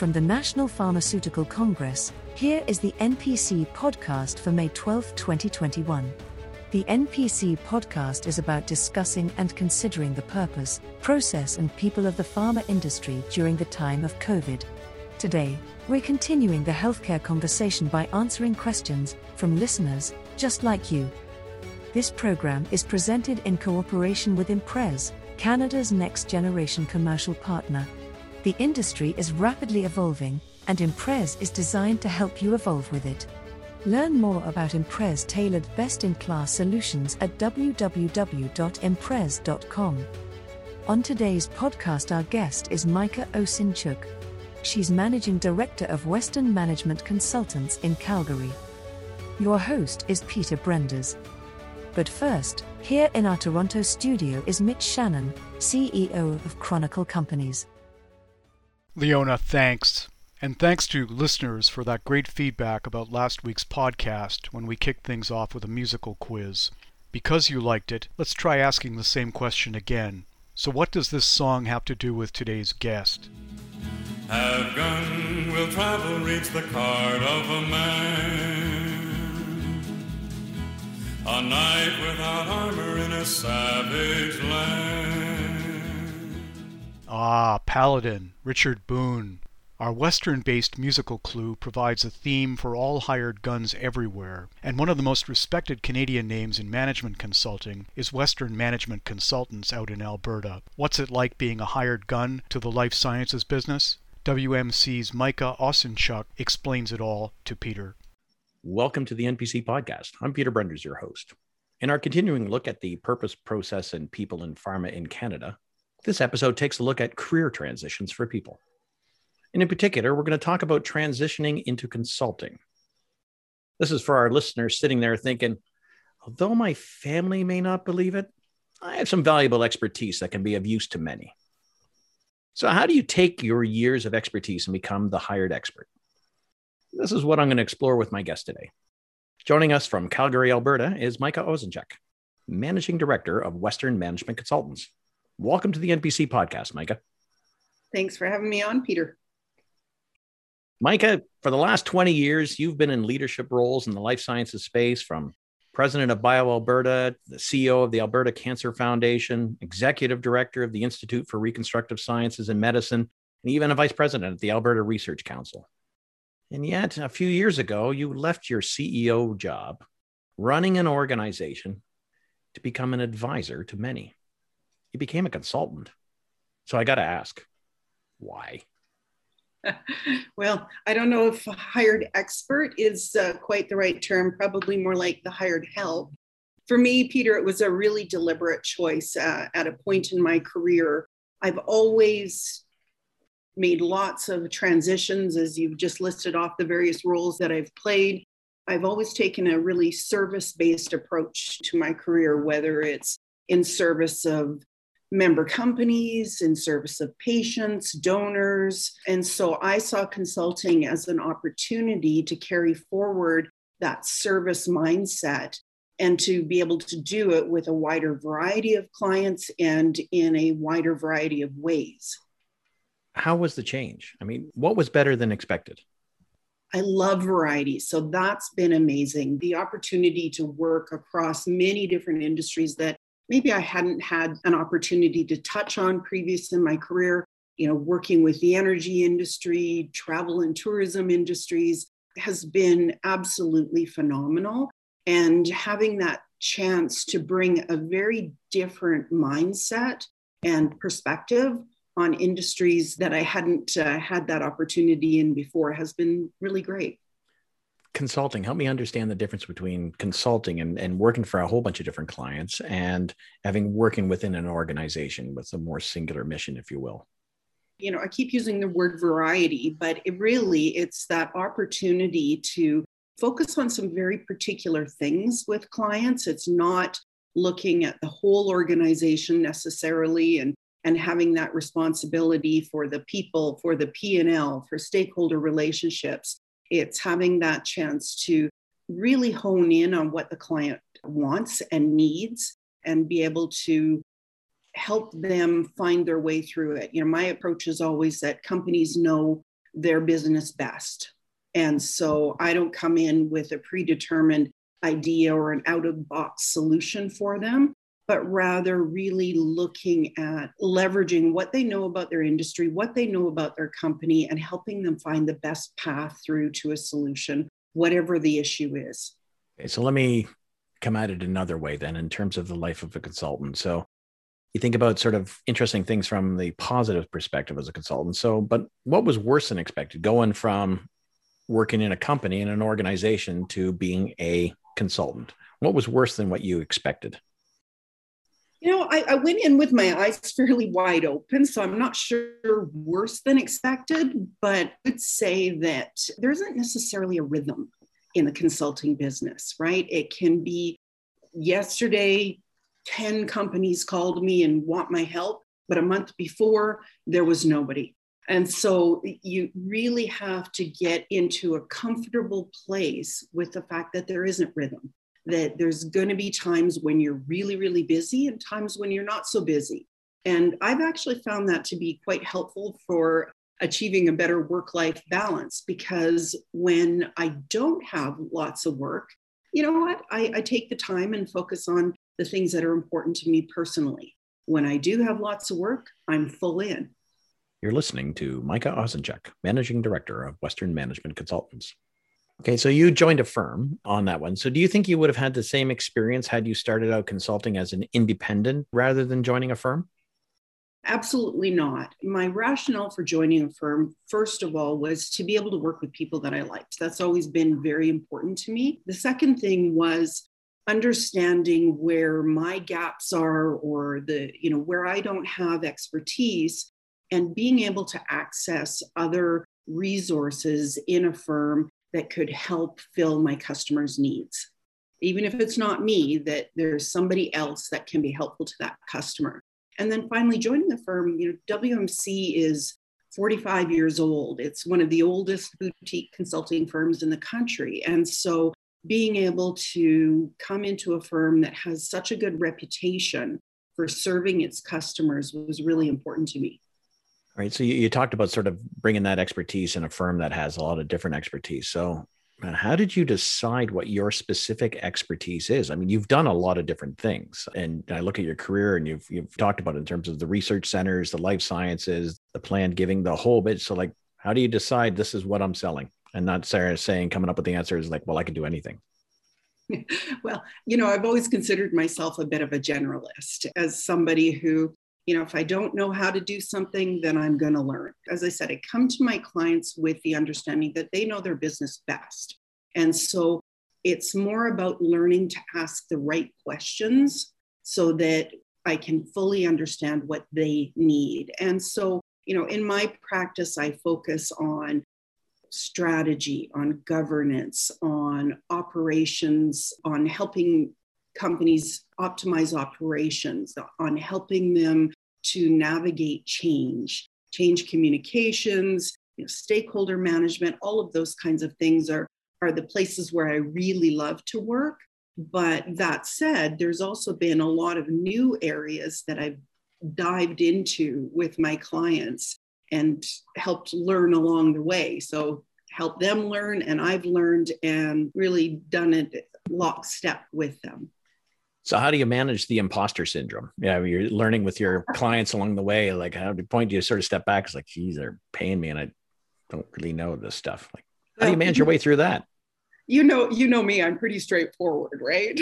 From the National Pharmaceutical Congress, here is the NPC podcast for May 12, 2021. The NPC podcast is about discussing and considering the purpose, process and people of the pharma industry during the time of COVID. Today, we're continuing the healthcare conversation by answering questions from listeners, just like you. This program is presented in cooperation with Imprez, Canada's next-generation commercial partner. The industry is rapidly evolving, and Imprez is designed to help you evolve with it. Learn more about Imprez tailored best-in-class solutions at www.imprez.com. On today's podcast, our guest is Micah Ozenchuk. She's Managing Director of Western Management Consultants in Calgary. Your host is Peter Brenders. But first, here in our Toronto studio is Mitch Shannon, CEO of Chronicle Companies. Leona, thanks. And thanks to listeners for that great feedback about last week's podcast when we kicked things off with a musical quiz. Because you liked it, let's try asking the same question again. So what does this song have to do with today's guest? Have gun will travel, reach the card of a man. A knight without armor in a savage land. Ah, Paladin, Richard Boone. Our Western-based musical clue provides a theme for all hired guns everywhere, and one of the most respected Canadian names in management consulting is Western Management Consultants out in Alberta. What's it like being a hired gun to the life sciences business? WMC's Micah Ozenchuk explains it all to Peter. Welcome to the NPC podcast. I'm Peter Brenders, your host. In our continuing look at the purpose, process, and people in pharma in Canada, this episode takes a look at career transitions for people. And in particular, we're going to talk about transitioning into consulting. This is for our listeners sitting there thinking, although my family may not believe it, I have some valuable expertise that can be of use to many. So how do you take your years of expertise and become the hired expert? This is what I'm going to explore with my guest today. Joining us from Calgary, Alberta is Micah Ozenchuk, Managing Director of Western Management Consultants. Welcome to the NPC podcast, Micah. Thanks for having me on, Peter. Micah, for the last 20 years, you've been in leadership roles in the life sciences space, from president of BioAlberta, the CEO of the Alberta Cancer Foundation, executive director of the Institute for Reconstructive Sciences and Medicine, and even a vice president at the Alberta Research Council. And yet, a few years ago, you left your CEO job, running an organization, to become an advisor to many. You became a consultant. So I got to ask, why? Well, I don't know if hired expert is quite the right term, probably more like the hired help. For me, Peter, it was a really deliberate choice at a point in my career. I've always made lots of transitions, as you've just listed off the various roles that I've played. I've always taken a really service-based approach to my career, whether it's in service of member companies, in service of patients, donors. And so I saw consulting as an opportunity to carry forward that service mindset and to be able to do it with a wider variety of clients and in a wider variety of ways. How was the change? I mean, what was better than expected? I love variety. So that's been amazing. The opportunity to work across many different industries that maybe I hadn't had an opportunity to touch on previous in my career, working with the energy industry, travel and tourism industries has been absolutely phenomenal. And having that chance to bring a very different mindset and perspective on industries that I hadn't had that opportunity in before has been really great. Consulting, help me understand the difference between consulting and working for a whole bunch of different clients and working within an organization with a more singular mission, if you will. I keep using the word variety, but it's that opportunity to focus on some very particular things with clients. It's not looking at the whole organization necessarily and having that responsibility for the people, for the P&L, for stakeholder relationships. It's having that chance to really hone in on what the client wants and needs and be able to help them find their way through it. My approach is always that companies know their business best. And so I don't come in with a predetermined idea or an out-of-box solution for them, but rather really looking at leveraging what they know about their industry, what they know about their company, and helping them find the best path through to a solution, whatever the issue is. Okay, so let me come at it another way then in terms of the life of a consultant. So you think about sort of interesting things from the positive perspective as a consultant. So, but what was worse than expected going from working in a company in an organization to being a consultant? What was worse than what you expected? You know, I went in with my eyes fairly wide open, so I'm not sure worse than expected, but I would say that there isn't necessarily a rhythm in the consulting business, right? It can be yesterday, 10 companies called me and want my help, but a month before there was nobody. And so you really have to get into a comfortable place with the fact that there isn't rhythm, that there's going to be times when you're really, really busy and times when you're not so busy. And I've actually found that to be quite helpful for achieving a better work-life balance, because when I don't have lots of work, you know what, I take the time and focus on the things that are important to me personally. When I do have lots of work, I'm full in. You're listening to Micah Ozenchuk, Managing Director of Western Management Consultants. Okay, so you joined a firm on that one. So do you think you would have had the same experience had you started out consulting as an independent rather than joining a firm? Absolutely not. My rationale for joining a firm, first of all, was to be able to work with people that I liked. That's always been very important to me. The second thing was understanding where my gaps are, or the, you know, where I don't have expertise, and being able to access other resources in a firm that could help fill my customers' needs. Even if it's not me, that there's somebody else that can be helpful to that customer. And then finally, joining the firm, you know, WMC is 45 years old. It's one of the oldest boutique consulting firms in the country. And so being able to come into a firm that has such a good reputation for serving its customers was really important to me. All right. So you talked about sort of bringing that expertise in a firm that has a lot of different expertise. So how did you decide what your specific expertise is? I mean, you've done a lot of different things, and I look at your career and you've talked about it in terms of the research centers, the life sciences, the planned giving, the whole bit. So like, how do you decide this is what I'm selling? And not Sarah saying, coming up with the answer is like, well, I can do anything. Well, you know, I've always considered myself a bit of a generalist, as somebody who, you know, if I don't know how to do something, then I'm going to learn. As I said, I come to my clients with the understanding that they know their business best. And so it's more about learning to ask the right questions so that I can fully understand what they need. And so, you know, in my practice, I focus on strategy, on governance, on operations, on helping companies optimize operations, on helping them to navigate change communications, you know, stakeholder management. All of those kinds of things are the places where I really love to work. But that said, there's also been a lot of new areas that I've dived into with my clients and helped learn along the way. So help them learn, and I've learned and really done it lockstep with them. So how do you manage the imposter syndrome? Yeah, you're learning with your clients along the way. Like, how do you sort of step back? It's like, geez, they're paying me and I don't really know this stuff. Like, how do you manage your way through that? You know me, I'm pretty straightforward, right?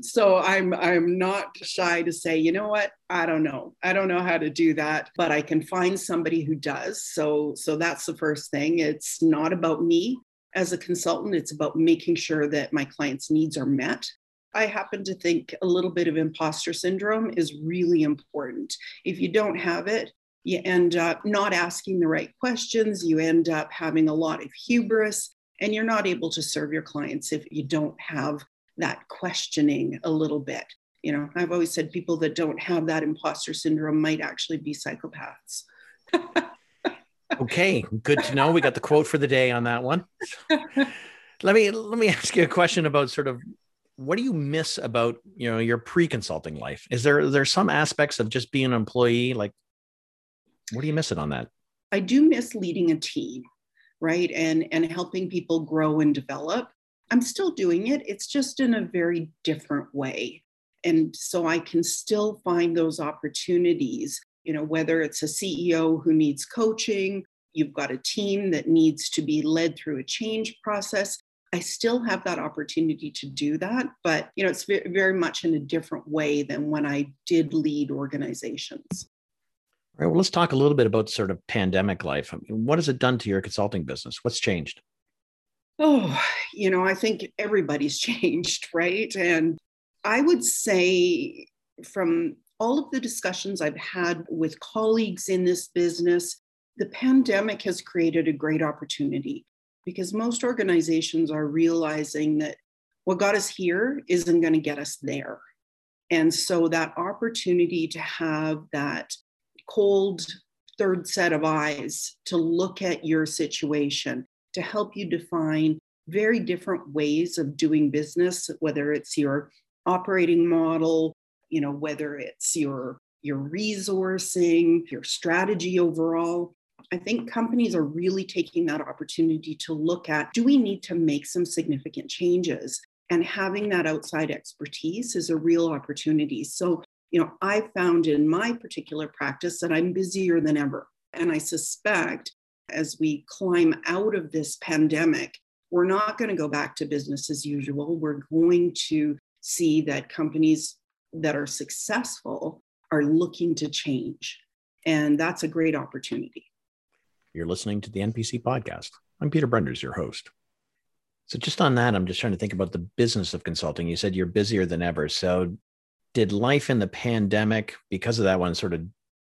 So I'm not shy to say, you know what? I don't know. I don't know how to do that, but I can find somebody who does. So that's the first thing. It's not about me as a consultant. It's about making sure that my clients' needs are met. I happen to think a little bit of imposter syndrome is really important. If you don't have it, you end up not asking the right questions. You end up having a lot of hubris. And you're not able to serve your clients if you don't have that questioning a little bit. You know, I've always said people that don't have that imposter syndrome might actually be psychopaths. Okay, good to know. We got the quote for the day on that one. Let me ask you a question about sort of what do you miss about, you know, your pre-consulting life? Is there some aspects of just being an employee? Like, what do you miss on that? I do miss leading a team, right? And helping people grow and develop. I'm still doing it. It's just in a very different way. And so I can still find those opportunities, you know, whether it's a CEO who needs coaching, you've got a team that needs to be led through a change process. I still have that opportunity to do that, but you know, it's very much in a different way than when I did lead organizations. All right. Well, let's talk a little bit about sort of pandemic life. I mean, what has it done to your consulting business? What's changed? Oh, you know, I think everybody's changed, right? And I would say from all of the discussions I've had with colleagues in this business, the pandemic has created a great opportunity because most organizations are realizing that what got us here isn't going to get us there. And so that opportunity to have that cold third set of eyes to look at your situation, to help you define very different ways of doing business, whether it's your operating model, you know, whether it's your resourcing, your strategy overall. I think companies are really taking that opportunity to look at, do we need to make some significant changes? And having that outside expertise is a real opportunity. So, you know, I found in my particular practice that I'm busier than ever. And I suspect as we climb out of this pandemic, we're not going to go back to business as usual. We're going to see that companies that are successful are looking to change. And that's a great opportunity. You're listening to the NPC podcast. I'm Peter Brenders, your host. So just on that, I'm just trying to think about the business of consulting. You said you're busier than ever. So did life in the pandemic, because of that one, sort of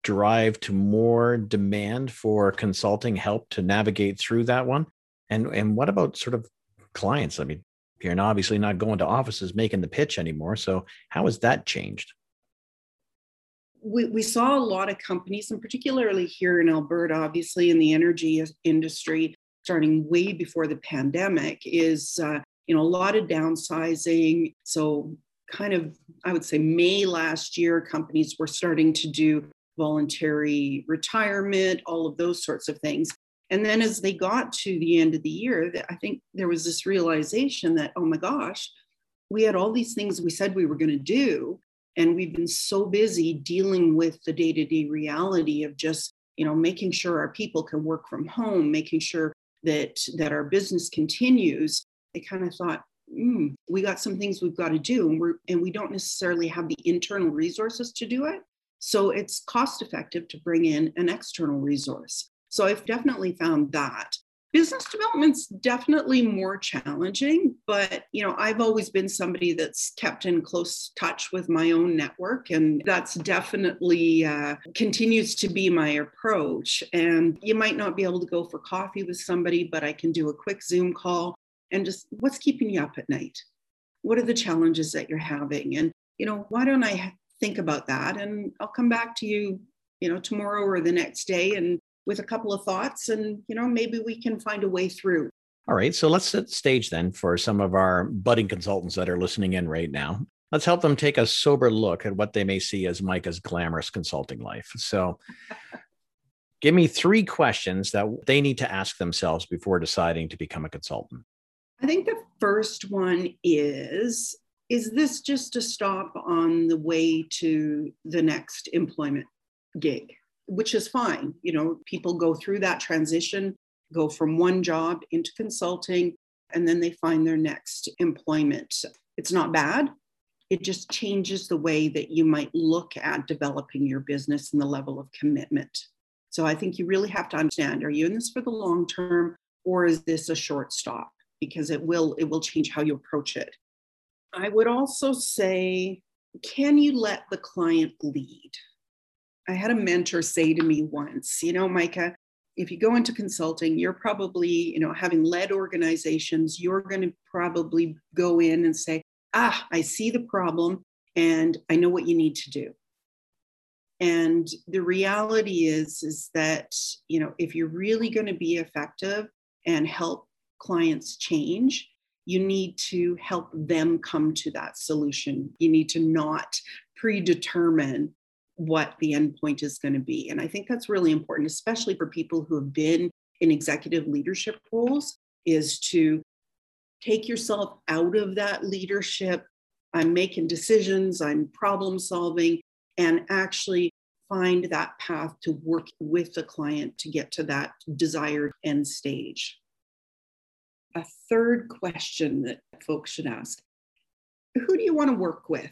drive to more demand for consulting help to navigate through that one? And what about sort of clients? I mean, you're obviously not going to offices making the pitch anymore. So how has that changed? We saw a lot of companies, and particularly here in Alberta, obviously in the energy industry, starting way before the pandemic, is you know, a lot of downsizing. So kind of, I would say May last year, companies were starting to do voluntary retirement, all of those sorts of things. And then as they got to the end of the year, I think there was this realization that, oh my gosh, we had all these things we said we were going to do. And we've been so busy dealing with the day-to-day reality of just, you know, making sure our people can work from home, making sure that our business continues. I kind of thought, we got some things we've got to do, and we don't necessarily have the internal resources to do it. So it's cost-effective to bring in an external resource. So I've definitely found that. Business development's definitely more challenging, but you know, I've always been somebody that's kept in close touch with my own network, and that's definitely continues to be my approach. And you might not be able to go for coffee with somebody, but I can do a quick Zoom call and just, what's keeping you up at night? What are the challenges that you're having? And you know, why don't I think about that, and I'll come back to you, you know, tomorrow or the next day, and with a couple of thoughts, and you know, maybe we can find a way through. All right, so let's set stage then for some of our budding consultants that are listening in right now. Let's help them take a sober look at what they may see as Micah's glamorous consulting life. So give me three questions that they need to ask themselves before deciding to become a consultant. I think the first one is this just a stop on the way to the next employment gig? Which is fine. You know, people go through that transition, go from one job into consulting, and then they find their next employment. It's not bad. It just changes the way that you might look at developing your business and the level of commitment. So I think you really have to understand, are you in this for the long term, or is this a short stop? Because it will change how you approach it. I would also say, can you let the client lead? I had a mentor say to me once, you know, Micah, if you go into consulting, you're probably, you know, having led organizations, you're going to probably go in and say, I see the problem and I know what you need to do. And the reality is that, you know, if you're really going to be effective and help clients change, you need to help them come to that solution. You need to not predetermine what the endpoint is going to be. And I think that's really important, especially for people who have been in executive leadership roles, is to take yourself out of that leadership. I'm making decisions, I'm problem solving, and actually find that path to work with the client to get to that desired end stage. A third question that folks should ask, who do you want to work with?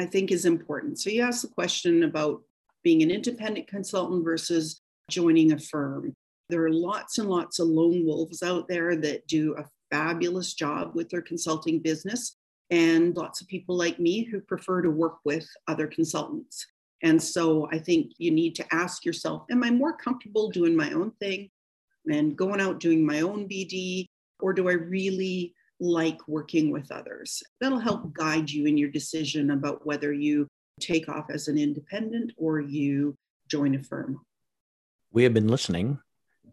I think is important. So you asked the question about being an independent consultant versus joining a firm. There are lots and lots of lone wolves out there that do a fabulous job with their consulting business, and lots of people like me who prefer to work with other consultants. And so I think you need to ask yourself, am I more comfortable doing my own thing and going out doing my own BD, or do I really like working with others? That'll help guide you in your decision about whether you take off as an independent or you join a firm. We have been listening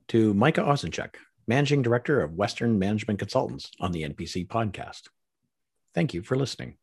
to Micah Ozenchuk, Managing Director of Western Management Consultants, on the NPC podcast. Thank you for listening.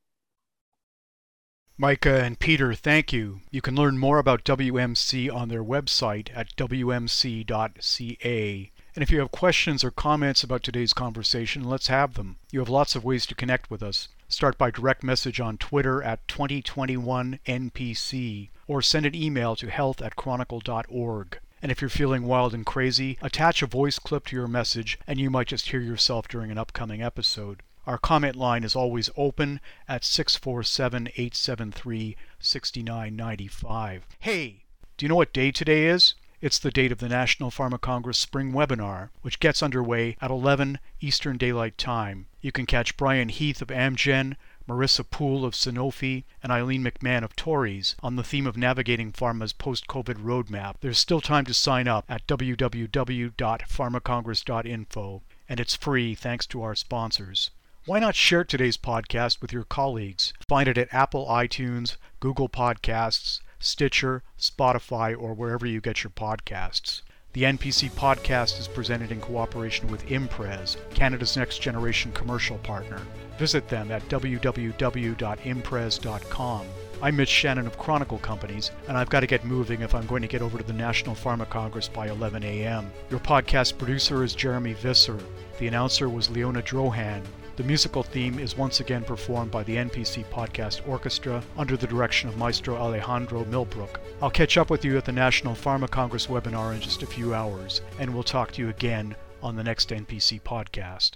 Micah and Peter, thank you. You can learn more about WMC on their website at wmc.ca. And if you have questions or comments about today's conversation, let's have them. You have lots of ways to connect with us. Start by direct message on Twitter at 2021NPC, or send an email to health@chronicle.org. And if you're feeling wild and crazy, attach a voice clip to your message, and you might just hear yourself during an upcoming episode. Our comment line is always open at 647-873-6995. Hey, do you know what day today is? It's the date of the National Pharma Congress Spring Webinar, which gets underway at 11 Eastern Daylight Time. You can catch Brian Heath of Amgen, Marissa Poole of Sanofi, and Eileen McMahon of Tories on the theme of navigating pharma's post-COVID roadmap. There's still time to sign up at www.pharmacongress.info, and it's free thanks to our sponsors. Why not share today's podcast with your colleagues? Find it at Apple iTunes, Google Podcasts, Stitcher, Spotify, or wherever you get your podcasts. The NPC podcast is presented in cooperation with Imprez, Canada's next generation commercial partner. Visit them at www.imprez.com. I'm Mitch Shannon of Chronicle Companies, and I've got to get moving if I'm going to get over to the National Pharma Congress by 11 a.m. Your podcast producer is Jeremy Visser. The announcer was Leona Drohan. The musical theme is once again performed by the NPC Podcast Orchestra under the direction of Maestro Alejandro Milbrook. I'll catch up with you at the National Pharma Congress webinar in just a few hours, and we'll talk to you again on the next NPC podcast.